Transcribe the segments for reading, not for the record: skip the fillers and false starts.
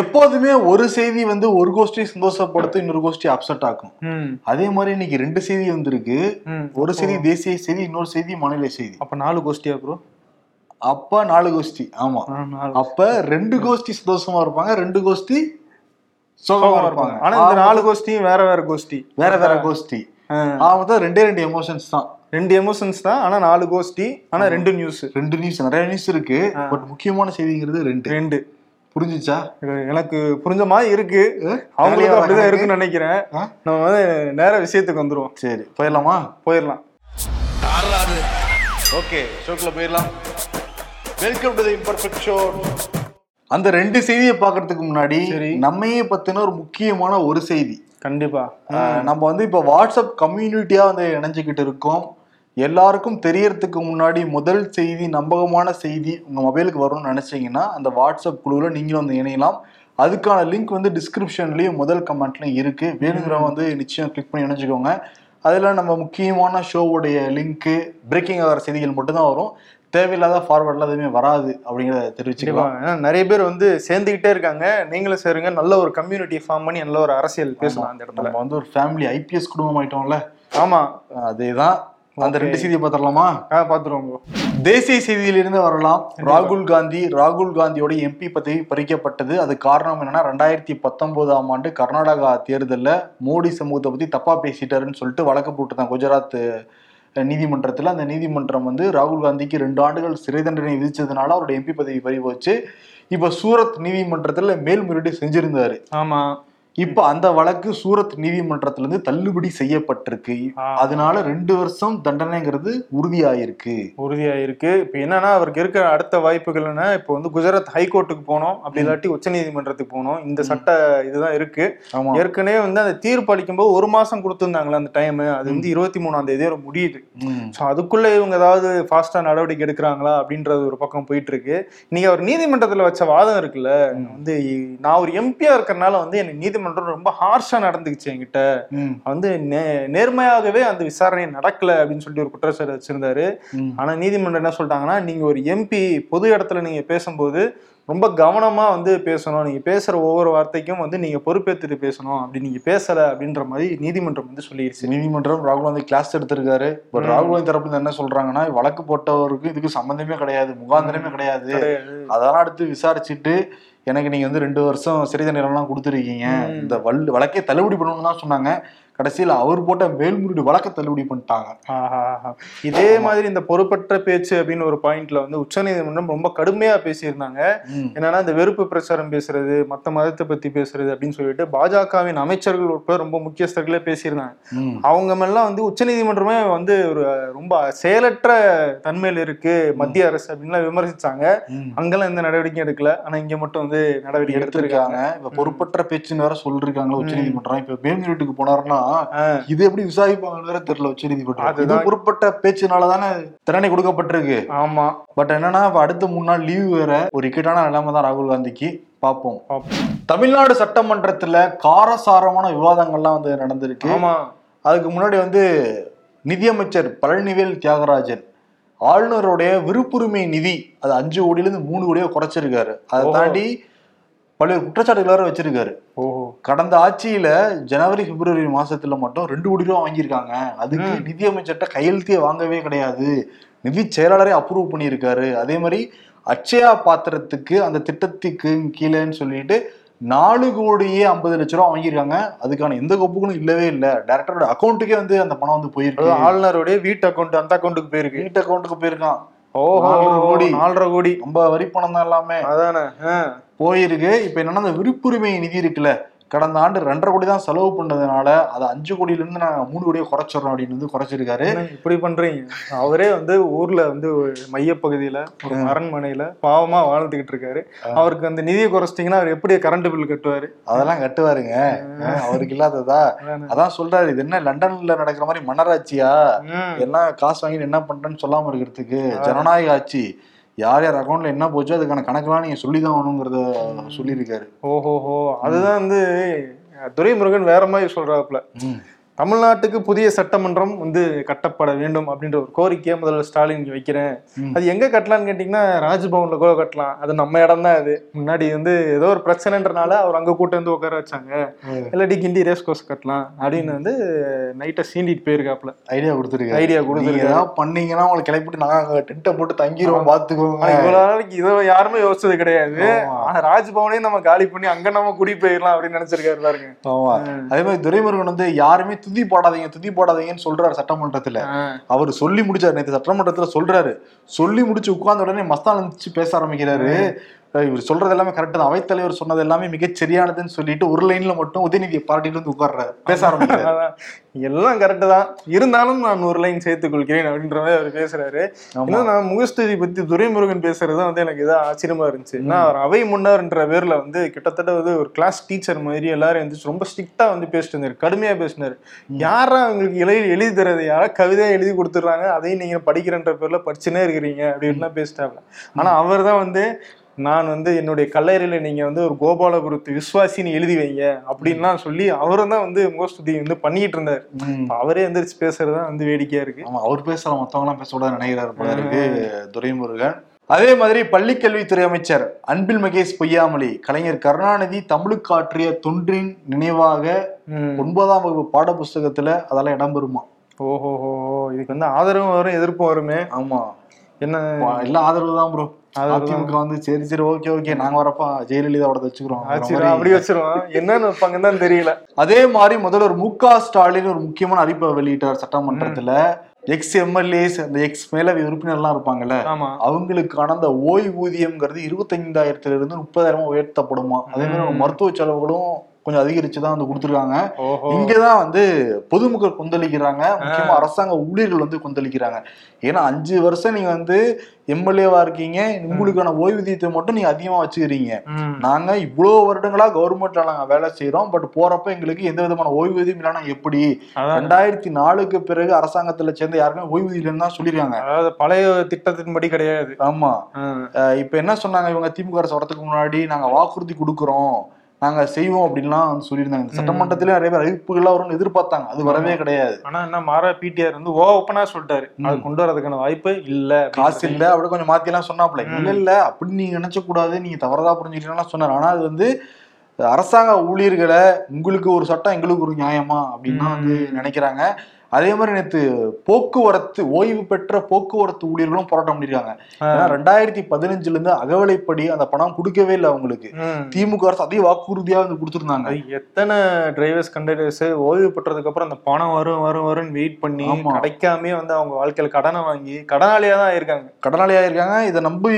எப்போதுமே ஒரு செய்தி வந்து ஒரு கோஷ்டி சந்தோஷப்படுத்தும், இன்னொரு கோஷ்டி அப்செட் ஆகும். அதே மாதிரி இன்னைக்கு ரெண்டு செய்தி வந்திருக்கு, ஒரு செய்தி தேசிய செய்தி, இன்னொரு செய்தி மாநில செய்தி. அப்ப நாலு கோஷ்டியா ப்ரோ? அப்ப நாலு கோஷ்டி. ஆமா, அப்ப ரெண்டு கோஷ்டி சந்தோஷமா இருப்பாங்க, ரெண்டு கோஷ்டி சோகமா இருப்பாங்க. ஆனா இந்த நாலு கோஷ்டியும் வேற வேற கோஷ்டி, வேற வேற கோஷ்டி. அவங்கதான் ரெண்டே ரெண்டு எமோஷன்ஸ் தான், ரெண்டு எமோஷன்ஸ் தான். ஆனா நாலு கோஷ்டி, ஆனா ரெண்டு நியூஸ், ரெண்டு நியூஸ், நிறைய நியூஸ் இருக்கு. பட் முக்கியமான செய்திங்கிறது ரெண்டு ரெண்டு. புரிஞ்சுச்சா? எனக்கு புரிஞ்ச மாதிரி இருக்கு, அவங்களுக்கு அப்படிதான் இருக்குன்னு நினைக்கிறேன். நம்ம வந்து நேர விஷயத்துக்கு வந்துருவோம். சரி, போயிடலாமா? போயிடலாம். ஓகே, ஷோக்குள்ள போயிடலாம். Welcome to the imperfect show. அந்த ரெண்டு செய்தியை பாக்கிறதுக்கு முன்னாடி நம்மையே பத்தின ஒரு முக்கியமான ஒரு செய்தி. கண்டிப்பா நம்ம வந்து இப்ப வாட்ஸ்அப் கம்யூனிட்டியா வந்து இணைஞ்சுக்கிட்டு இருக்கோம். எல்லாருக்கும் தெரியறதுக்கு முன்னாடி முதல் செய்தி, நம்பகமான செய்தி உங்கள் மொபைலுக்கு வரணும்னு நினச்சிங்கன்னா அந்த வாட்ஸ்அப் குழுவில் நீங்களும் வந்து இணையலாம். அதுக்கான லிங்க் வந்து டிஸ்கிரிப்ஷன்லேயும் முதல் கமெண்ட்லையும் இருக்குது. வேணுங்கிறவங்க வந்து நிச்சயம் கிளிக் பண்ணி இணைச்சிக்கோங்க. அதில் நம்ம முக்கியமான ஷோவுடைய லிங்க்கு, பிரேக்கிங் ஆகிற செய்திகள் மட்டும்தான் வரும், தேவையில்லாத ஃபார்வர்ட்லாம் எதுவுமே வராது அப்படிங்கிறத தெரிவிச்சுக்கலாம். ஏன்னா நிறைய பேர் வந்து சேர்ந்துக்கிட்டே இருக்காங்க, நீங்களும் சேருங்க. நல்ல ஒரு கம்யூனிட்டி ஃபார்ம் பண்ணி நல்ல ஒரு அரசியல் பேசலாம். அந்த இடத்துல நம்ம வந்து ஒரு ஃபேமிலி ஐபிஎஸ் குடும்பம் ஆகிட்டோம்ல. ஆமாம், அதே தான். அந்த ரெண்டு செய்தியை பார்த்துடலாமா? பார்த்துருவோம். தேசிய செய்தியிலிருந்து வரலாம். ராகுல் காந்தியோட எம்பி பதவி பறிக்கப்பட்டது. அது காரணம் என்னன்னா 2019 கர்நாடகா தேர்தலில் மோடி சமூகத்தை பத்தி தப்பா பேசிட்டாருன்னு சொல்லிட்டு வழக்கு போட்டுதான் குஜராத் நீதிமன்றத்தில். அந்த நீதிமன்றம் வந்து ராகுல் காந்திக்கு 2 ஆண்டுகள் சிறை தண்டனை விதிச்சதுனால அவருடைய எம்பி பதவி பறிபோச்சு. இப்போ சூரத் நீதிமன்றத்தில் மேல்முறையீடு செஞ்சிருந்தாரு. ஆமா, இப்ப அந்த வழக்கு சூரத் நீதிமன்றத்துல இருந்து தள்ளுபடி செய்யப்பட்டிருக்கு. அதனால 2 வருஷம் தண்டனைங்கிறது உறுதியாயிருக்கு. இப்ப என்னன்னா அவருக்கு இருக்கிற அடுத்த வாய்ப்புகள்னா இப்ப வந்து குஜராத் ஹைகோர்ட்டுக்கு போனோம், அப்படி இல்லாட்டி உச்ச நீதிமன்றத்துக்கு போனோம். இந்த சட்ட இதுதான் இருக்கு. ஏற்கனவே வந்து அந்த தீர்ப்பு அளிக்கும் போது 1 மாசம் கொடுத்திருந்தாங்களே அந்த டைம், அது வந்து 23ஆம் தேதி வரை முடியுது. ஸோ அதுக்குள்ள இவங்க ஏதாவது ஃபாஸ்டா நடவடிக்கை எடுக்கிறாங்களா அப்படின்றது ஒரு பக்கம் போயிட்டு இருக்கு. நீங்க அவர் நீதிமன்றத்துல வச்ச வாதம் இருக்குல்ல, வந்து நான் ஒரு எம்பியா இருக்கிறனால வந்து எனக்கு நீதி ரொம்ப ஹார்ஷா நடந்துச்சு, என்கிட்ட வந்து நேர்மையாகவே அந்த விசாரணை நடக்கல அப்படின்னு சொல்லிட்டு ஒரு குற்றச்சாட்டு வச்சிருந்தாரு. ஆனா நீதிமன்றம் என்ன சொல்லிட்டாங்கன்னா, நீங்க ஒரு எம்பி, பொது இடத்துல நீங்க பேசும்போது ரொம்ப கவனமா வந்து பேசணும், நீங்க பேசுற ஒவ்வொரு வார்த்தைக்கும் வந்து நீங்க பொறுப்பேற்றுட்டு பேசணும், அப்படி நீங்க பேசல அப்படின்ற மாதிரி நீதிமன்றம் வந்து சொல்லிடுச்சு. நீதிமன்றம் ராகுல் காந்தி கிளாஸ் எடுத்திருக்காரு. பட் ராகுல் காந்தி தரப்புல என்ன சொல்றாங்கன்னா, வழக்கு போட்டவருக்கு இதுக்கு சம்பந்தமே கிடையாது, முகாந்திரமே கிடையாது, அதெல்லாம் அடுத்து விசாரிச்சுட்டு எனக்கு நீங்க வந்து 2 வருஷம் சிறை தண்டனைலாம் கொடுத்துருக்கீங்க, இந்த வழக்கே தள்ளுபடி பண்ணணும்னு தான் சொன்னாங்க. கடைசியில் அவர் போட்ட மேல்முறையீடு வழக்கை தள்ளுபடி பண்ணிட்டாங்க. இதே மாதிரி இந்த பொறுப்பற்ற பேச்சு அப்படின்னு ஒரு பாயிண்ட்ல வந்து உச்சநீதிமன்றம் ரொம்ப கடுமையா பேசியிருந்தாங்க. என்னன்னா இந்த வெறுப்பு பிரச்சாரம் பேசுறது, மத்த மதத்தை பத்தி பேசுறது அப்படின்னு சொல்லிட்டு பாஜகவின் அமைச்சர்கள் உட்பட ரொம்ப முக்கியஸ்தர்களே பேசியிருந்தாங்க. அவங்க மேலாம் வந்து உச்சநீதிமன்றமே வந்து ஒரு ரொம்ப செயலற்ற தன்மையில இருக்கு மத்திய அரசு அப்படின்லாம் விமர்சிச்சாங்க. அங்கெல்லாம் எந்த நடவடிக்கையும் எடுக்கல. ஆனா இங்க மட்டும் வந்து நடவடிக்கை எடுத்திருக்காங்க. இப்ப பொறுப்பற்ற பேச்சுன்னு வேற சொல்லிருக்காங்களா உச்சநீதிமன்றம். இப்ப மேல்முறையீட்டுக்கு போனாருன்னா இது எப்படி விசாரிப்பாங்க தெரியல. உச்ச நீதிமன்றம் குறிப்பிட்ட பேச்சுனாலதானே தண்டனை கொடுக்கப்பட்டிருக்கு. ஆமா, பட் என்னன்னா அடுத்த 3 நாள் லீவ் வேற. ஒரு இக்கட்டான நிலைமை தான் ராகுல் காந்திக்கு. பாப்போம். தமிழ்நாடு சட்டமன்றத்துல காரசாரமான விவாதங்கள்லாம் வந்து நடந்திருக்கு. ஆமா, அதுக்கு முன்னாடி வந்து நிதியமைச்சர் பழனிவேல் தியாகராஜன் ஆளுநருடைய விருப்புரிமை நிதி அது 5 கோடியிலிருந்து 3 கோடியா குறைச்சிருக்காரு. அதை தாண்டி பல்வேறு குற்றச்சாட்டுகள் வேற வச்சிருக்காரு. கடந்த ஆட்சியில ஜனவரி-பிப்ரவரி மாசத்துல மட்டும் 2 கோடி ரூபா வாங்கியிருக்காங்க. அதுக்கு நிதியமைச்சர்கிட்ட கையெழுத்தே வாங்கவே கிடையாது. நிதி செயலாளரே அப்ரூவ் பண்ணியிருக்காரு. அதே மாதிரி அட்சயா பாத்திரத்துக்கு அந்த திட்டத்துக்கு கீழேன்னு சொல்லிட்டு 4,50,00,000 ரூபா வாங்கியிருக்காங்க. அதுக்கான எந்த கொப்புகளும் இல்லவே இல்லை. டைரக்டரோட அக்கௌண்ட்டுக்கே வந்து அந்த பணம் வந்து போயிருக்கு. ஆளுநருடைய வீட்டு அக்கௌண்ட், அந்த அக்கௌண்ட்டுக்கு போயிருக்கு. வீட்டு அக்கௌண்ட்டுக்கு போயிருக்கான். ஓஹோ, 4.5 கோடி ரொம்ப வரி பணம் தான் எல்லாமே அதானே போயிருக்கு. இப்ப என்னன்னா அந்த விருப்புரிமை நிதி இருக்குல்ல, கடந்த ஆண்டு 2.5 கோடி தான் செலவு பண்ணதுனால அதை 5 கோடியிலிருந்து நாங்கள் 3 கோடியை குறைச்சிடறோம் அப்படின்னு வந்து குறைச்சிருக்காரு. இப்படி பண்றீங்க. அவரே வந்து ஊர்ல வந்து மையப்பகுதியில ஒரு அரண்மனையில பாவமா வாழ்ந்துகிட்டு இருக்காரு. அவருக்கு அந்த நிதியை குறைச்சிட்டீங்கன்னா அவர் எப்படி கரண்ட் பில் கட்டுவாரு? அதெல்லாம் கட்டுவாருங்க, அவருக்கு இல்லாததா. அதான் சொல்றாரு, இது என்ன லண்டன்ல நடக்கிற மாதிரி மன்னராட்சியா, எல்லாம் காசு வாங்கிட்டு என்ன பண்றேன்னு சொல்லாம இருக்கிறதுக்கு ஜனநாயக ஆட்சி. யார் யார் அக்கௌண்ட்ல என்ன போச்சோ அதுக்கான கணக்கெல்லாம் நீங்க சொல்லிதான் வேணுங்கிறத சொல்லியிருக்காரு. ஓஹோஹோ, அதுதான் வந்து துரைமுருகன் வேற மாதிரி சொல்றாப்புல. தமிழ்நாட்டுக்கு புதிய சட்டமன்றம் வந்து கட்டப்பட வேண்டும் அப்படின்ற ஒரு கோரிக்கையை முதல்வர் ஸ்டாலின் வைக்கிறேன். அது எங்க கட்டலான்னு கேட்டீங்கன்னா ராஜ்பவன்ல கூட கட்டலாம், அது நம்ம இடம் தான். அது முன்னாடி வந்து ஏதோ ஒரு பிரச்சனைன்றனால அவர் அங்க கூட்ட வந்து உட்கார வச்சாங்க, இல்லாட்டி கிண்டி ரேஸ் கோர்ஸ் கட்டலாம் அப்படின்னு வந்து நைட்டை சீண்டிட்டு போயிருக்காப்புல. ஐடியா கொடுத்துருக்கு ஏதாவது பண்ணீங்கன்னா அவங்களை கிளப்பிட்டு நாங்க டென்ட்டை போட்டு தங்கிடுவோம் பாத்துக்கோங்க. இவ்வளவு நாளைக்கு இதை யாருமே யோசிச்சது கிடையாது. ஆனா ராஜ்பவனையும் நம்ம காலி பண்ணி அங்க நம்ம குடி போயிடலாம் அப்படின்னு நினைச்சிருக்காரு பாருங்க. ஆமா, அதே மாதிரி துரைமுருகன் வந்து யாருமே துதி போடாதீங்கன்னு சொல்றாரு சட்டமன்றத்துல. அவர் சொல்லி முடிச்சாரு நேற்று சட்டமன்றத்துல சொல்றாரு. சொல்லி முடிச்சு உட்கார்ந்த உடனே மஸ்தான் பேச ஆரம்பிக்கிறாரு. இவர் சொல்றது எல்லாமே கரெக்ட் தான், அவைத்தலைவர் சொன்னது எல்லாமே மிகச்சரியானதுன்னு சொல்லிட்டு ஒரு லைன்ல மட்டும் உதயநிதியை பாராட்டிட்டு வந்து உட்கார்றாரு, பேச ஆரம்பிக்கிறாரு. எல்லாம் கரெக்ட் தான், இருந்தாலும் நான் ஒரு லைன் சேர்த்துக் கொள்கிறேன் அப்படின்ற மாதிரி அவர் பேசுறாரு. நான் முகஸ்துதி பத்தி துரைமுருகன் பேசுறதுதான் வந்து எனக்கு ஏதாவது ஆச்சரியமா இருந்துச்சு. ஏன்னா அவர் அவை முன்னர்ன்ற பேர்ல வந்து கிட்டத்தட்ட வந்து ஒரு கிளாஸ் டீச்சர் மாதிரி எல்லாரும் வந்து ரொம்ப ஸ்ட்ரிக்டா வந்து பேசிட்டு இருந்தாரு, கடுமையா பேசினாரு. யாரா அவங்களுக்கு எழுதி தர்றது, யாரா கவிதையா எழுதி கொடுத்துடுறாங்க, அதையும் நீங்க படிக்கிறன்ற பேர்ல படிச்சுன்னே இருக்கிறீங்க அப்படின்லாம் பேசிட்டாங்க. ஆனா அவர் தான் வந்து நான் வந்து என்னுடைய கல்லறையில நீங்க வந்து ஒரு கோபாலபுரத்து விஸ்வாசின்னு எழுதி வைங்க அப்படின்லாம் சொல்லி அவரும் தான் வந்து முகஸ்துதி வந்து பண்ணிட்டு இருந்தாரு. அவரே எந்திரிச்சு பேசுறதுதான் வந்து வேடிக்கையா இருக்கு. அவர் பேசுற மத்தவங்க எல்லாம் பேச விடாது நினைக்கிறாரு துரைமுருகன். அதே மாதிரி பள்ளிக்கல்வித்துறை அமைச்சர் அன்பில் மகேஷ் பொய்யாமொழி கலைஞர் கருணாநிதி தமிழுக்கு ஆற்றிய தொன்றின் நினைவாக 9ஆம் வகுப்பு பாட புஸ்தகத்துல அதெல்லாம் இடம்பெறுமா? ஓஹோஹோ, இதுக்கு வந்து ஆதரவும் வரும் எதிர்ப்பும் வருமே. ஆமா, என்ன எல்லாம் ஆதரவு தான் ப்ரோ. அதிமுக வந்து சரி சரி ஓகே ஓகே நாங்க வரப்பா ஜெயலலிதாவோட வச்சுக்கிறோம் அப்படி வச்சிருவோம், என்னன்னு வைப்பாங்கன்னு தான் தெரியல. அதே மாதிரி முதல்வர் மு க ஸ்டாலின் ஒரு முக்கியமான அறிவிப்பை வெளியிட்டார் சட்டமன்றத்துல. எக்ஸ் எம்எல்ஏஸ், அந்த எக்ஸ் மேலவை உறுப்பினர்லாம் இருப்பாங்கல்ல, அவங்களுக்கான அந்த ஓய்வூதியம்ங்கிறது 25,000 இருந்து 30,000 உயர்த்தப்படுமா. அதே மாதிரி மருத்துவ செலவுகளும் கொஞ்சம் அதிகரிச்சுதான் வந்து கொடுத்துருக்காங்க. இங்கதான் வந்து பொதுமக்கள் கொந்தளிக்கிறாங்க, முக்கியமா அரசாங்க ஊழியர்கள் வந்து கொந்தளிக்கிறாங்க. ஏன்னா 5 வருஷம் நீங்க வந்து எம்எல்ஏவா இருக்கீங்க, உங்களுக்கான ஓய்வூதியத்தை மட்டும் நீங்க அதிகமா வச்சுக்கிறீங்க. நாங்க இவ்வளவு வருடங்களா கவர்மெண்ட்ல நாங்க வேலை செய்யறோம், பட் போறப்ப எங்களுக்கு எந்த விதமான ஓய்வூதியம் இல்லைன்னா எப்படி? 2004க்கு பிறகு அரசாங்கத்துல சேர்ந்த யாருமே ஓய்வூதியம் இல்லைன்னு தான் சொல்லிருக்காங்க. அதாவது பழைய திட்டத்தின்படி கிடையாது. ஆமா, இப்ப என்ன சொன்னாங்க இவங்க, திமுக அரசு வரதுக்கு முன்னாடி நாங்க வாக்குறுதி கொடுக்குறோம் நாங்க செய்வோம் அப்படின்லாம் வந்து சொல்லியிருந்தாங்க. இந்த சட்டமன்றத்திலே நிறைய பேர் அறிவிப்புகள்லாம் வரும்னு எதிர்பார்த்தாங்க, அது வரவே கிடையாது. ஆனா என்ன மாறா பிடிஆர் வந்து ஓப்பனா சொல்லிட்டாரு, அது கொண்டு வரதுக்கான வாய்ப்பு இல்ல, காசு இல்ல, அப்படி கொஞ்சம் மாத்தி எல்லாம் சொன்னாப்ல. இல்ல அப்படின்னு நீங்க நினைச்ச கூடாது, நீங்க தவறதா புரிஞ்சுக்கலாம் சொன்னாரு. ஆனா அது வந்து அரசாங்க ஊழியர்களை உங்களுக்கு ஒரு சட்டம் எங்களுக்கு ஒரு நியாயமா அப்படின்னா வந்து நினைக்கிறாங்க. அதே மாதிரி நேற்று போக்குவரத்து ஓய்வு பெற்ற போக்குவரத்து ஊழியர்களும் போராட்டம் பண்ணிருக்காங்க. ஏன்னா 2015ல இருந்து அகவலைப்படி அந்த பணம் கொடுக்கவே இல்லை அவங்களுக்கு. திமுக அரசு அதே வாக்குறுதியா வந்து கொடுத்துருந்தாங்க. எத்தனை டிரைவர்ஸ் கண்டக்டர்ஸ் ஓய்வு பெற்றதுக்கு அப்புறம் அந்த பணம் வரும் வரும் வரும்னு வெயிட் பண்ணி கிடைக்காமே வந்து அவங்க வாழ்க்கையில கடனை வாங்கி கடனாளியா தான் இருக்காங்க. இதை நம்பி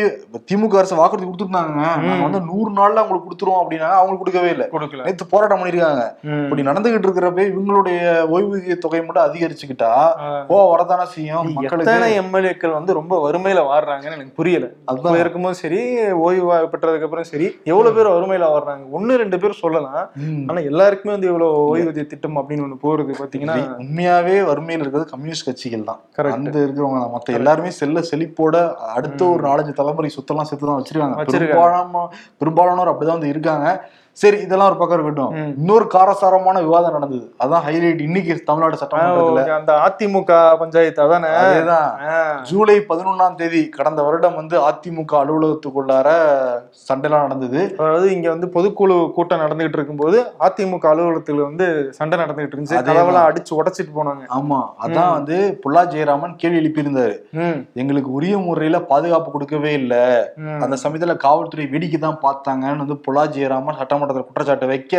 திமுக அரசு வாக்குறுதி கொடுத்துருந்தாங்க, வந்து 100 நாள்ல அவங்களுக்கு கொடுத்துருவோம் அப்படின்னா அவங்களுக்கு கொடுக்கவே இல்லை. நேற்று போராட்டம் பண்ணிருக்காங்க. இப்படி நடந்துகிட்டு இருக்கிறப்ப இவங்களுடைய ஓய்வூதிய தொகை மட்டும் அதிக உண்மையாவே வறுமையில் இருக்கிறது கம்யூனிஸ்ட் கட்சிகள் தான். மத்த எல்லாருமே செல்ல செழிப்போட அடுத்த ஒரு 4-5 தலைமுறை சொத்தெல்லாம் சேர்த்துதான் வச்சிருக்காங்க. பெரும்பாலானோர் அப்படிதான் வந்து இருக்காங்க. சரி, இதெல்லாம் ஒரு பக்கம் இருக்கட்டும். இன்னொரு காரசாரமான விவாதம் நடந்தது, அதான் ஹைலைட் இன்னைக்கு தமிழ்நாடு சட்டமன்றத்துல. அந்த அதிமுக பஞ்சாயத்து அதானே, ஜூலை 11ஆம் தேதி கடந்த வருடம் வந்து அதிமுக அலுவலகத்துக்குள்ளார சண்டைலாம் நடந்தது. அதாவது இங்க வந்து பொதுக்குழு கூட்டம் நடந்துகிட்டு இருக்கும்போது அதிமுக அலுவலகத்துல வந்து சண்டை நடந்துகிட்டு இருந்துச்சு, அதெல்லாம் அடிச்சு உடைச்சிட்டு போனாங்க. ஆமா, அதான் வந்து பொல்லா ஜெயராமன் கேள்வி எழுப்பியிருந்தாரு, எங்களுக்கு உரிய முறையில பாதுகாப்பு கொடுக்கவே இல்லை, அந்த சமயத்துல காவல்துறை வேடிக்கை தான் பார்த்தாங்கன்னு வந்து பொல்லா ஜெயராமன் சட்டம் குற்றச்சாட்டு வைக்க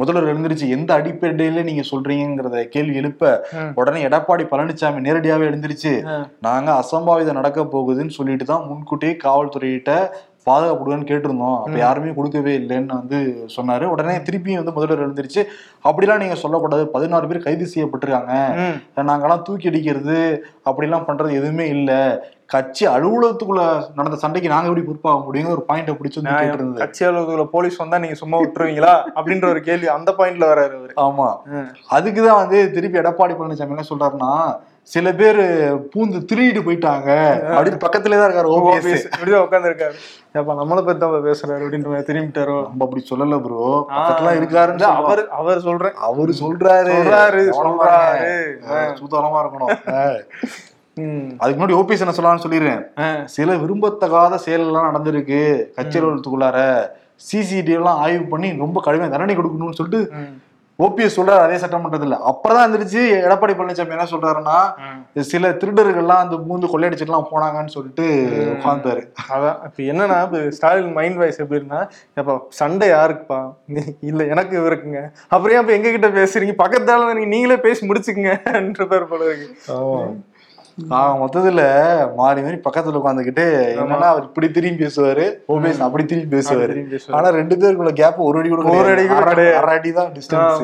முதல்வர் எழுந்திருச்சு எந்த அடிப்படையில நீங்க சொல்றீங்கிறத கேள்வி எழுப்ப உடனே எடப்பாடி பழனிசாமி நேரடியாவே எழுந்திருச்சு, நாங்க அசம்பாவிதம் நடக்க போகுதுன்னு சொல்லிட்டு தான் முன்கூட்டியே காவல்துறையிட்ட பாதுகாப்பு கொடுக்கன்னு கேட்டிருந்தோம், அப்ப யாருமே கொடுக்கவே இல்லைன்னு வந்து சொன்னாரு. உடனே திருப்பியும் வந்து முதல்வர் எழுந்திருச்சு, அப்படிலாம் நீங்க சொல்லக்கூடாது, 16 பேர் கைது செய்யப்பட்டிருக்காங்க, நாங்கெல்லாம் தூக்கி அடிக்கிறது அப்படிலாம் பண்றது எதுவுமே இல்லை, கட்சி அலுவலகத்துக்குள்ள நடந்த சண்டைக்கு நாங்க எப்படி பொறுப்பாக முடியுங்கிற ஒரு பாயிண்ட பிடிச்சு இருந்தது. கட்சி அலுவலகத்துக்குள்ள போலீஸ் வந்தா நீங்க சும்மா விட்டுருவீங்களா அப்படின்ற ஒரு கேள்வி அந்த பாயிண்ட்ல வராரு. ஆமா, அதுக்குதான் வந்து திருப்பி எடப்பாடி பழனிசாமி என்ன சொல்றாருன்னா, சில பேர் பூந்து திருடிட்டு போயிட்டாங்க அப்படின்னு பக்கத்துலதான் இருக்காரு ஓபிஎஸ் அப்படிதான் உட்கார்ந்து இருக்காரு. அப்ப நம்மளை பத்தி தான் பேசுறாரு அப்படின்னு திரும்பிட்டாரோ? நம்ம அப்படி சொல்லல ப்ரோ, அதெல்லாம் இருக்காருன்னு அவர் சொல்றேன். அவரு சொல்றாரு சுத்தமா இருக்கணும். அதுக்கு முன்னாடி ஓபிஎஸ் என்ன சொல்லலாம்னு சொல்லிடுறேன். சில விரும்பத்தகாத செயல் எல்லாம் நடந்திருக்கு கட்சி அலுவலகத்துக்குள்ளார, சிசிடிவி எல்லாம் ஆய்வு பண்ணி ரொம்ப கடுமையாக தண்டனை கொடுக்கணும்னு சொல்லிட்டு ஓபிஎஸ் சொல்றாரு அதே சட்டமன்றத்துல. அப்புறம்தான் இருந்துச்சு எடப்பாடி பழனிசாமி என்ன சொல்றாருன்னா, சில திருடர்கள்லாம் அந்த மூந்து கொள்ளையடிச்சுட்டு எல்லாம் போனாங்கன்னு சொல்லிட்டு உட்கார்ந்தாரு. அதான் இப்ப என்னன்னா, இப்ப ஸ்டாலின் மைண்ட் வாய்ஸ் எப்படின்னா, இப்ப சண்டை யாருக்குப்பா இல்ல எனக்கு இருக்குங்க, அப்புறம் அப்ப எங்க கிட்ட பேசுறீங்க, பக்கத்தால நீங்களே பேசி முடிச்சுக்குங்கன்ற பேர் போல இருக்கு. மொத்தத்துல மாறி மாறி பக்கத்துல உட்காந்துக்கிட்டு என்னன்னா, அவர் இப்படி திரும்பி பேசுவாரு, ஓபிஎஸ் அப்படி திரும்பி பேசுவாரு. ஆனா ரெண்டு பேருக்குள்ள கேப் ஒரு அடி கூட அரை அடிதான் டிஸ்டன்ஸ்.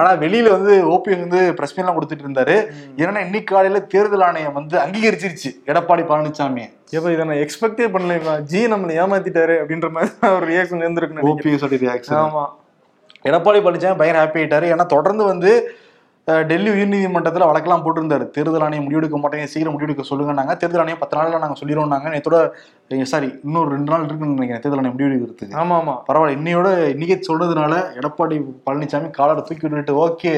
ஆனா வெளியில வந்து ஓபிஎஸ் வந்து பிரஸ் மீட் எல்லாம் கொடுத்துட்டு இருந்தாரு. ஏன்னா இன்னைக்கு காலையில தேர்தல் ஆணையம் வந்து அங்கீகரிச்சிருச்சு எடப்பாடி பழனிசாமி. ஏப்பா இதை நான் எக்ஸ்பெக்டே பண்ணலாம், ஜி நம்மளை ஏமாத்திட்டாரு அப்படின்ற மாதிரி ஒரு ரியாக்ஷன் இருந்திருக்கு ஓபிஎஸ் ஓட ரியாக்ஷன். ஆமா, எடப்பாடி பழனிசாமி பயங்கர ஹாப்பி ஆயிட்டாரு. ஏன்னா தொடர்ந்து வந்து டெல்லி உயர்நீதிமன்றத்தில் வழக்கெல்லாம் போட்டிருந்தாரு. தேர்தல் ஆணையம் முடிவெடுக்க மாட்டேங்க, சீக்கிரம் முடிவெடுக்க சொல்லுங்கன்னாங்க. தேர்தல் ஆணையம் 10 நாளில் நாங்கள் சொல்லிடுவோம்னாங்க. என்னையோட சாரி இன்னும் 2 நாள் இருக்குன்னு நினைக்கிறேன் தேர்தல் ஆணையம் முடிவெடுக்கிறதுக்கு. ஆமா ஆமா பரவாயில்ல, இன்னையோட இன்னைக்கே சொன்னதுனால எடப்பாடி பழனிசாமி காலரை தூக்கி விட்டுட்டு ஓகே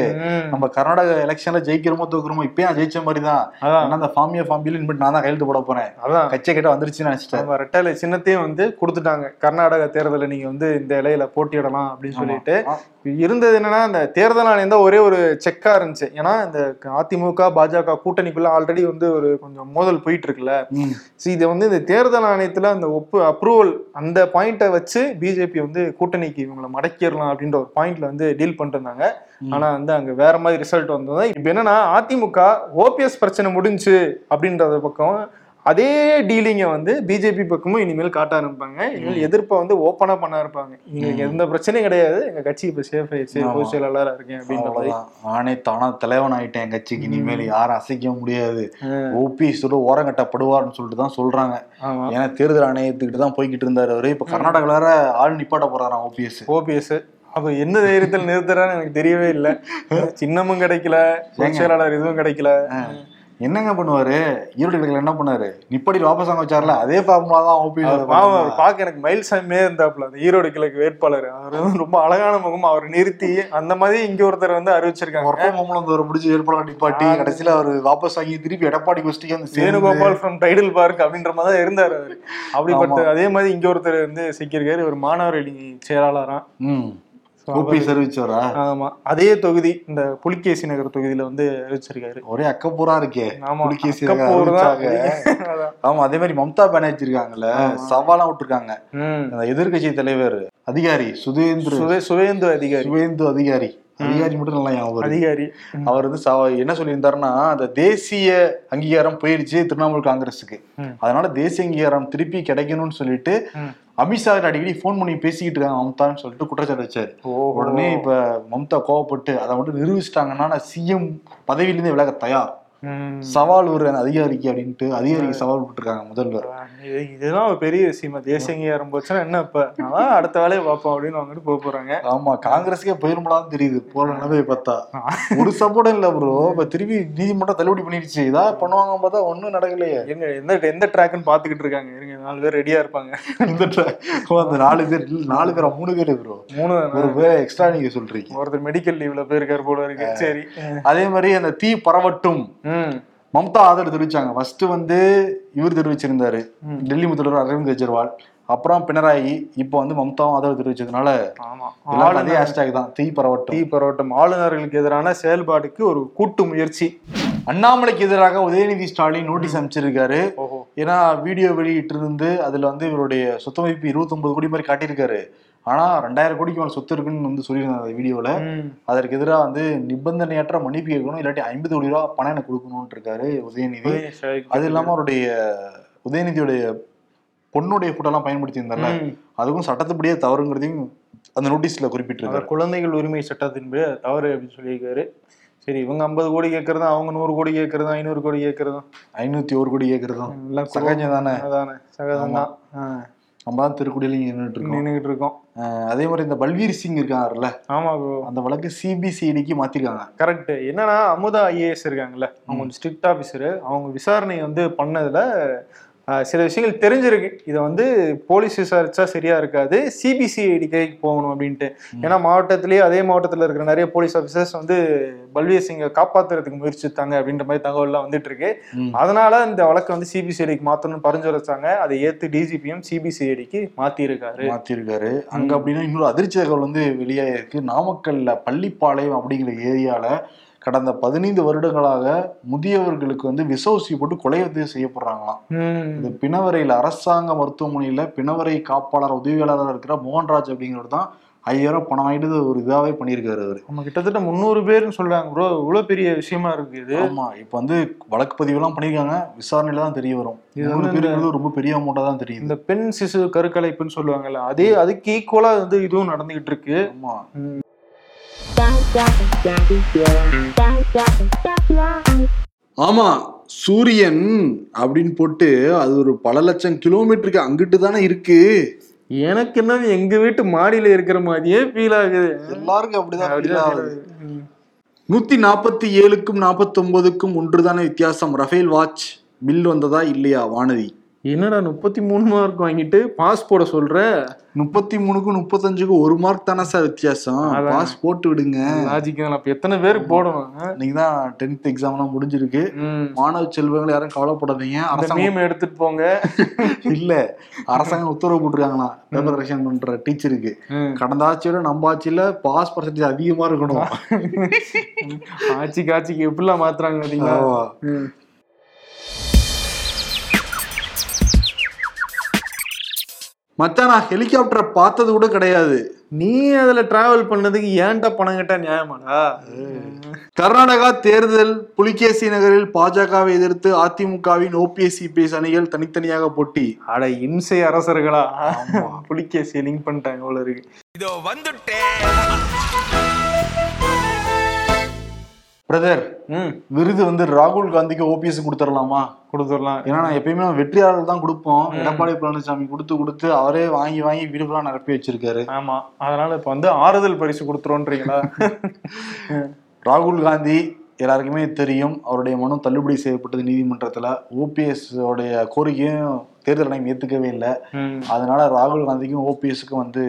நம்ம கர்நாடக எலெக்ஷன்ல ஜெயிக்கிறோமோ தூக்குறோமோ இப்பயே நான் ஜெயிச்ச மாதிரி தான். ஆனால் அந்த ஃபார்மியில் இன்பிட்டு நான் தான் கையெழுத்து போட போறேன், அதான் கட்சியை கேட்ட வந்துருச்சுன்னு நினைச்சிட்டேன். ரெட்டலை சின்னத்தையும் வந்து கொடுத்துட்டாங்க, கர்நாடக தேர்தலில் நீங்க வந்து இந்த இலையில போட்டியிடலாம் அப்படின்னு சொல்லிட்டு இருந்தது. என்னன்னா இந்த தேர்தல் ஆணையம் தான் ஒரே ஒரு செக்கா இருந்துச்சு. ஏன்னா இந்த அதிமுக பாஜக கூட்டணிக்குள்ள ஆல்ரெடி வந்து ஒரு கொஞ்சம் மோதல் போயிட்டு இருக்குல்ல. இது வந்து இந்த தேர்தல் ஆணையத்துல அந்த அப்ரூவல் அந்த பாயிண்டை வச்சு பிஜேபி வந்து கூட்டணிக்கு இவங்களை மடக்கிடலாம் அப்படின்ற ஒரு பாயிண்ட்ல வந்து டீல் பண்ணிட்டு இருந்தாங்க. ஆனா வந்து அங்க வேற மாதிரி ரிசல்ட் வந்தது. இப்ப என்னன்னா, அதிமுக ஓபிஎஸ் பிரச்சனை முடிஞ்சு அப்படின்றத பக்கம் அதே டீலிங்க வந்து பிஜேபி பக்கமும் இனிமேல் காட்ட ஆரம்பிப்பாங்க. இனிமேல் எதிர்ப்பை வந்து ஓப்பனா பண்ண ஆரம்பிப்பாங்க. எங்களுக்கு எந்த பிரச்சனையும் கிடையாது, எங்க கட்சி இப்ப சேஃப் ஆயிடுச்சு, பொதுச் செயலாளரா இருக்கேன் அப்படின்ற மாதிரி. ஆனே தானா தலைவன் ஆயிட்டேன், என் கட்சிக்கு இனிமேல் யாரும் அசைக்க முடியாது, ஓபிஎஸ் ஓரங்கட்டப்படுவார்னு சொல்லிட்டு தான் சொல்றாங்க. ஏன்னா தேர்தல் ஆணையத்துக்கிட்டு தான் போய்கிட்டு இருந்தாரு அவரு. இப்ப கர்நாடகாவில ஆள் நிப்பாட்ட போறாராம் ஓபிஎஸ். அப்ப என்ன தைரியத்தில் நிறுத்துறான்னு எனக்கு தெரியவே இல்லை. சின்னமும் கிடைக்கல, பொதுச் செயலாளர் இதுவும் கிடைக்கல, என்னங்க பண்ணுவாரு? ஈரோடு கிழக்குல என்ன பண்ணாரு? நிப்படி வாபஸ் வாங்க வச்சார்ல, அதே ஃபார்முலா தான் ஓபிஎஸ். பார்க்க எனக்கு மயில் சாமியே இருந்தாப்புல அந்த ஈரோடு கிழக்கு வேட்பாளர். அவர் ரொம்ப அழகான முகம். அவர் நிறுத்தி அந்த மாதிரி இங்க ஒருத்தர் வந்து அறிவிச்சிருக்காங்க, மாமலம் பிடிச்சி வேட்பாளர் நிப்பாட்டி கடைசியில அவர் வாபஸ் வாங்கி திருப்பி எடப்பாடி கோஷ்டிக்கு அந்த சேனுகோபால் ஃப்ரம் டைடல் பார்க் அப்படின்ற மாதிரி தான் இருந்தாரு அவரு. அப்படிப்பட்ட அதே மாதிரி இங்க ஒருத்தர் வந்து சிக்கியிருக்காரு, ஒரு மாணவர் அணி செயலாளராம். ஆமா, அதே தொகுதி இந்த புலிகேசி நகர் தொகுதியில வந்து அறிவிச்சிருக்காரு. ஒரே அக்கப்பூரா இருக்கே புலிகேசி நகர். ஆமா, அதே மாதிரி மம்தா பானர்ஜி இருக்காங்கல்ல, சவாலா விட்டுருக்காங்க. எதிர்கட்சி தலைவர் அதிகாரி சுவேந்து அதிகாரி மட்டும் நல்லா ஞாபகம். அவர் வந்து என்ன சொல்லியிருந்தாருன்னா, அந்த தேசிய அங்கீகாரம் போயிடுச்சு திரிணாமுல் காங்கிரஸுக்கு, அதனால தேசிய அங்கீகாரம் திருப்பி கிடைக்கணும்னு சொல்லிட்டு அமித்ஷா அடிக்கடி போன் பண்ணி பேசிக்கிட்டு இருக்காங்க மம்தான்னு சொல்லிட்டு குற்றச்சாட்டு வச்சாரு. உடனே இப்ப மம்தா கோவப்பட்டு அதை மட்டும் நிரூபிச்சிட்டாங்கன்னா நான் சிஎம் பதவியிலிருந்து விலக தயார், சவால் ஒரு அதிகாரிக்கு அப்படின்ட்டு அதிகாரிக்கு சவால் விட்டுருக்காங்க முதல்வர். இதெல்லாம் ஒரு பெரிய விஷயமா, தேசிய அங்கீகாரம் போச்சுன்னா என்ன இப்ப அடுத்த வேலையை பார்ப்போம் அப்படின்னு வந்துட்டு போக போறாங்க. ஆமா, காங்கிரஸுக்கே போயிருமான்னு தெரியுது போன நிலவை பார்த்தா. ஒரு சப்போர்ட்டும் இல்ல ப்ரோ. இப்ப திரும்பி நீதிமன்றம் தள்ளுபடி பண்ணிடுச்சு, இதா பண்ணுவாங்க பார்த்தா ஒன்னும் நடக்கலையே. இருங்க, எந்த ட்ராக்னு பாத்துக்கிட்டு இருக்காங்க. இருங்க, 4 பேர் ரெடியா இருப்பாங்க. இந்த ட்ராக் 4 பேர் 4 பேரா 3 பேர் ப்ரோ, 3 பேர் எக்ஸ்ட்ரா நீங்க சொல்றீங்க. ஒருத்தர் மெடிக்கல் லீவ்ல போயிருக்காரு போல இருக்கு. சரி, அதே மாதிரி அந்த தீ பரவட்டும் மம்தா ஆதரவு தெரிவிச்சாங்க. ஃபர்ஸ்ட் வந்து இவர் தெரிவிச்சிருந்தாரு டெல்லி முதல்வர் அரவிந்த் கெஜ்ரிவால், அப்புறம் பினராயி, இப்போ வந்து மம்தாவும் ஆதரவு தெரிவிச்சதுனால ஹேஷ்டாக் தான் தீ பரவட்டும். தீ பரவட்டும் ஆளுநர்களுக்கு எதிரான செயல்பாடுக்கு ஒரு கூட்டு முயற்சி. அண்ணாமலைக்கு எதிராக உதயநிதி ஸ்டாலின் நோட்டீஸ் அனுப்பிச்சிருக்காரு. ஏன்னா வீடியோ வெளியிட்டு இருந்து அதுல வந்து இவருடைய சொத்து மதிப்பு 29 கோடி மாதிரி காட்டியிருக்காரு. ஆனா 2000 கோடிக்கு மேல சொத்து இருக்குன்னு வந்து சொல்லியிருந்தாங்க அந்த வீடியோல. அதற்கு எதிராக வந்து நிபந்தனையற்ற மன்னிப்பு கேட்கணும், இல்லாட்டி 50 கோடி ரூபா பணம் எனக்கு கொடுக்கணும்னு இருக்காரு உதயநிதி. அது இல்லாம அவருடைய உதயநிதியுடைய பொண்ணுடைய போட்டோ எல்லாம் பயன்படுத்தி இருந்தால அதுக்கும் சட்டத்துப்படியே தவறுங்கிறதையும் அந்த நோட்டீஸ்ல குறிப்பிட்டிருக்காரு. குழந்தைகள் உரிமை சட்டத்தின்படி தவறு அப்படின்னு சொல்லியிருக்காரு. சரி, இவங்க 50 கோடி கேட்கறதா, அவங்க 100 கோடி கேட்கறதா, 500 கோடி கேட்கறதா, 501 கோடி கேட்கறதும் சகஜம் தானே. சகஜம் தான். நம்ம தான் திருக்குடியிலையும் நின்றுட்டு இருக்கோம். அதே மாதிரி இந்த பல்வீர் சிங் இருக்காங்கல்ல, ஆமா ப்ரோ, அந்த வழக்கு சிபிசிஐடிக்கு மாத்திருக்காங்க. கரெக்ட். என்னன்னா அமுதா ஐஏஎஸ் இருக்காங்கல்ல, அவங்க வந்து ஸ்ட்ரிக்ட் ஆஃபீஸரு. அவங்க விசாரணை வந்து பண்ணதுல சில விஷயங்கள் தெரிஞ்சிருக்கு. இதை வந்து போலீஸ் விசாரிச்சா சரியா இருக்காது, சிபிசிஐடி கைக்கு போகணும் அப்படின்ட்டு. ஏன்னா மாவட்டத்திலேயே அதே மாவட்டத்தில் இருக்கிற நிறைய போலீஸ் ஆஃபீஸர்ஸ் வந்து பல்வீர் சிங்கை காப்பாற்றுறதுக்கு முயற்சித்தாங்க அப்படின்ற மாதிரி தகவல்லாம் வந்துட்டு இருக்கு. அதனால இந்த வழக்கை வந்து சிபிசிஐடிக்கு மாற்றணும்னு பரிந்துரைச்சாங்க. அதை ஏற்று டிஜிபியும் சிபிசிஐடிக்கு மாத்திருக்காரு. அங்க அப்படின்னா இன்னொரு அதிர்ச்சி தகவல் வந்து வெளியே இருக்கு. நாமக்கல்ல பள்ளிப்பாளையம் அப்படிங்கிற ஏரியால கடந்த 15 வருடங்களாக முதியவர்களுக்கு வந்து விசோசி போட்டு கொலை வந்து செய்யப்படுறாங்களாம். இந்த பிணவரையில் அரசாங்க மருத்துவமனையில பிணவரை காப்பாளர் உதவியாளராக இருக்கிற மோகன்ராஜ் அப்படிங்கிறது தான் 5000 பணம் வாங்கிட்டு ஒரு இதாவே பண்ணியிருக்காரு அவர். நம்ம கிட்டத்தட்ட 300 பேர்னு சொல்றாங்க ப்ரோ. இவ்வளோ பெரிய விஷயமா இருக்கு இது. ஆமா, இப்போ வந்து வழக்கு பதிவுலாம் பண்ணியிருக்காங்க. விசாரணையில தான் தெரிய வரும். இது வந்து ரொம்ப பெரிய அமௌண்டா தான் தெரியும். இந்த பெண் சிசு கருக்கலைப்புன்னு சொல்லுவாங்கல்ல, அதே அதுக்கு ஈக்குவலா வந்து இதுவும் நடந்துகிட்டு இருக்கு. ஆமா. ஆமா, சூரியன் அப்படின்னு போட்டு அது ஒரு பல லட்சம் கிலோமீட்டருக்கு அங்கிட்டு தானே இருக்கு. எனக்கு என்ன எங்க வீட்டு மாடியில இருக்கிற மாதிரியே ஃபீல் ஆகுது. எல்லாருக்கும் அப்படிதான். 147க்கும் 49க்கும் 1 தானே வித்தியாசம். ரஃபேல் வாட்ச் பில் வந்ததா இல்லையா வானதி? என்னடா 33 மார்க் வாங்கிட்டு பாஸ் போட சொல்ற? 33க்கும் 35க்கும் 1 மார்க் தானே சார் வித்தியாசம். பாஸ் போட்டு விடுங்க. எத்தனை பேர் போடணும்? இன்னைக்கு தான் 10th எக்ஸாம்லாம் முடிஞ்சிருக்கு. மாணவ செல்வங்கள் யாரும் கவலைப்படாதீங்க. அரசாங்கம் எடுத்துட்டு போங்க. இல்ல, அரசாங்கம் உத்தரவு போட்டிருக்காங்களா பேப்பர் கரெக்ஷன் பண்ற டீச்சருக்கு? கடந்த ஆட்சியோட நம்ம ஆட்சியில பாஸ் பர்சன்டேஜ் அதிகமா இருக்கணும். ஆட்சிக்கு எப்படிலாம் மாத்துறாங்க பாத்தீங்களா? மச்சான், நான் ஹெலிகாப்டரை பார்த்தது கூட கிடையாது. நீ அதுல டிராவல் பண்ணதுக்கு ஏன்டா பணம் கேட்டா நியாயமாடா? கர்நாடகா தேர்தல் புலிகேசி நகரில் பாஜகவை எதிர்த்து அதிமுகவின் ஓபிஎஸ் சிபிஎஸ் அணிகள் தனித்தனியாக போட்டி. அட இம்சை அரசர்களா! புலிகேசியை லிங்க் பண்ணிட்டாங்க போல இருக்கு. இதோ வந்துட்டேன் பிரதர். விருது வந்து ராகுல் காந்திக்கு ஓபிஎஸ் கொடுத்துடலாம். ஏன்னா நான் எப்பயுமே வெற்றியாளர்கள் தான் கொடுப்போம். எடப்பாடி பழனிசாமி கொடுத்து அவரே வாங்கி வீடுலாம் நிரப்பி வச்சிருக்காரு. ஆமா, அதனால இப்ப வந்து ஆறுதல் பரிசு கொடுத்துருவோன்றீங்களா? ராகுல் காந்தி எல்லாருக்குமே தெரியும். அவருடைய மனு தள்ளுபடி செய்யப்பட்டது நீதிமன்றத்துல. ஓபிஎஸ் உடைய கோரிக்கையும் தேர்தல் ஆணையம் ஏத்துக்கவே இல்லை. அதனால ராகுல் காந்திக்கும் ஓபிஎஸ்க்கும் வந்து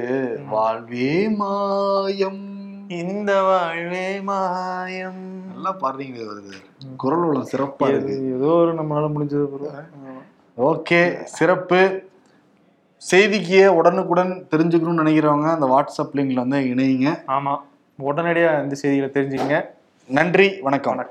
வாழ்வே மாயம் இந்த வாழ்வே மாயம். நல்லா பாடுறீங்களே வருது. குரல் வளம் சிறப்பா இருக்கு. ஏதோ ஒரு நம்மளால முடிஞ்சது. ஓகே, சிறப்பு. செய்திக்கு உடனுக்குடன் தெரிஞ்சுக்கணும்னு நினைக்கிறவங்க அந்த வாட்ஸ்அப் லிங்க்ல வந்து இணையுங்க. ஆமா, உடனடியா இந்த செய்திகளை தெரிஞ்சுக்கங்க. நன்றி, வணக்கம்.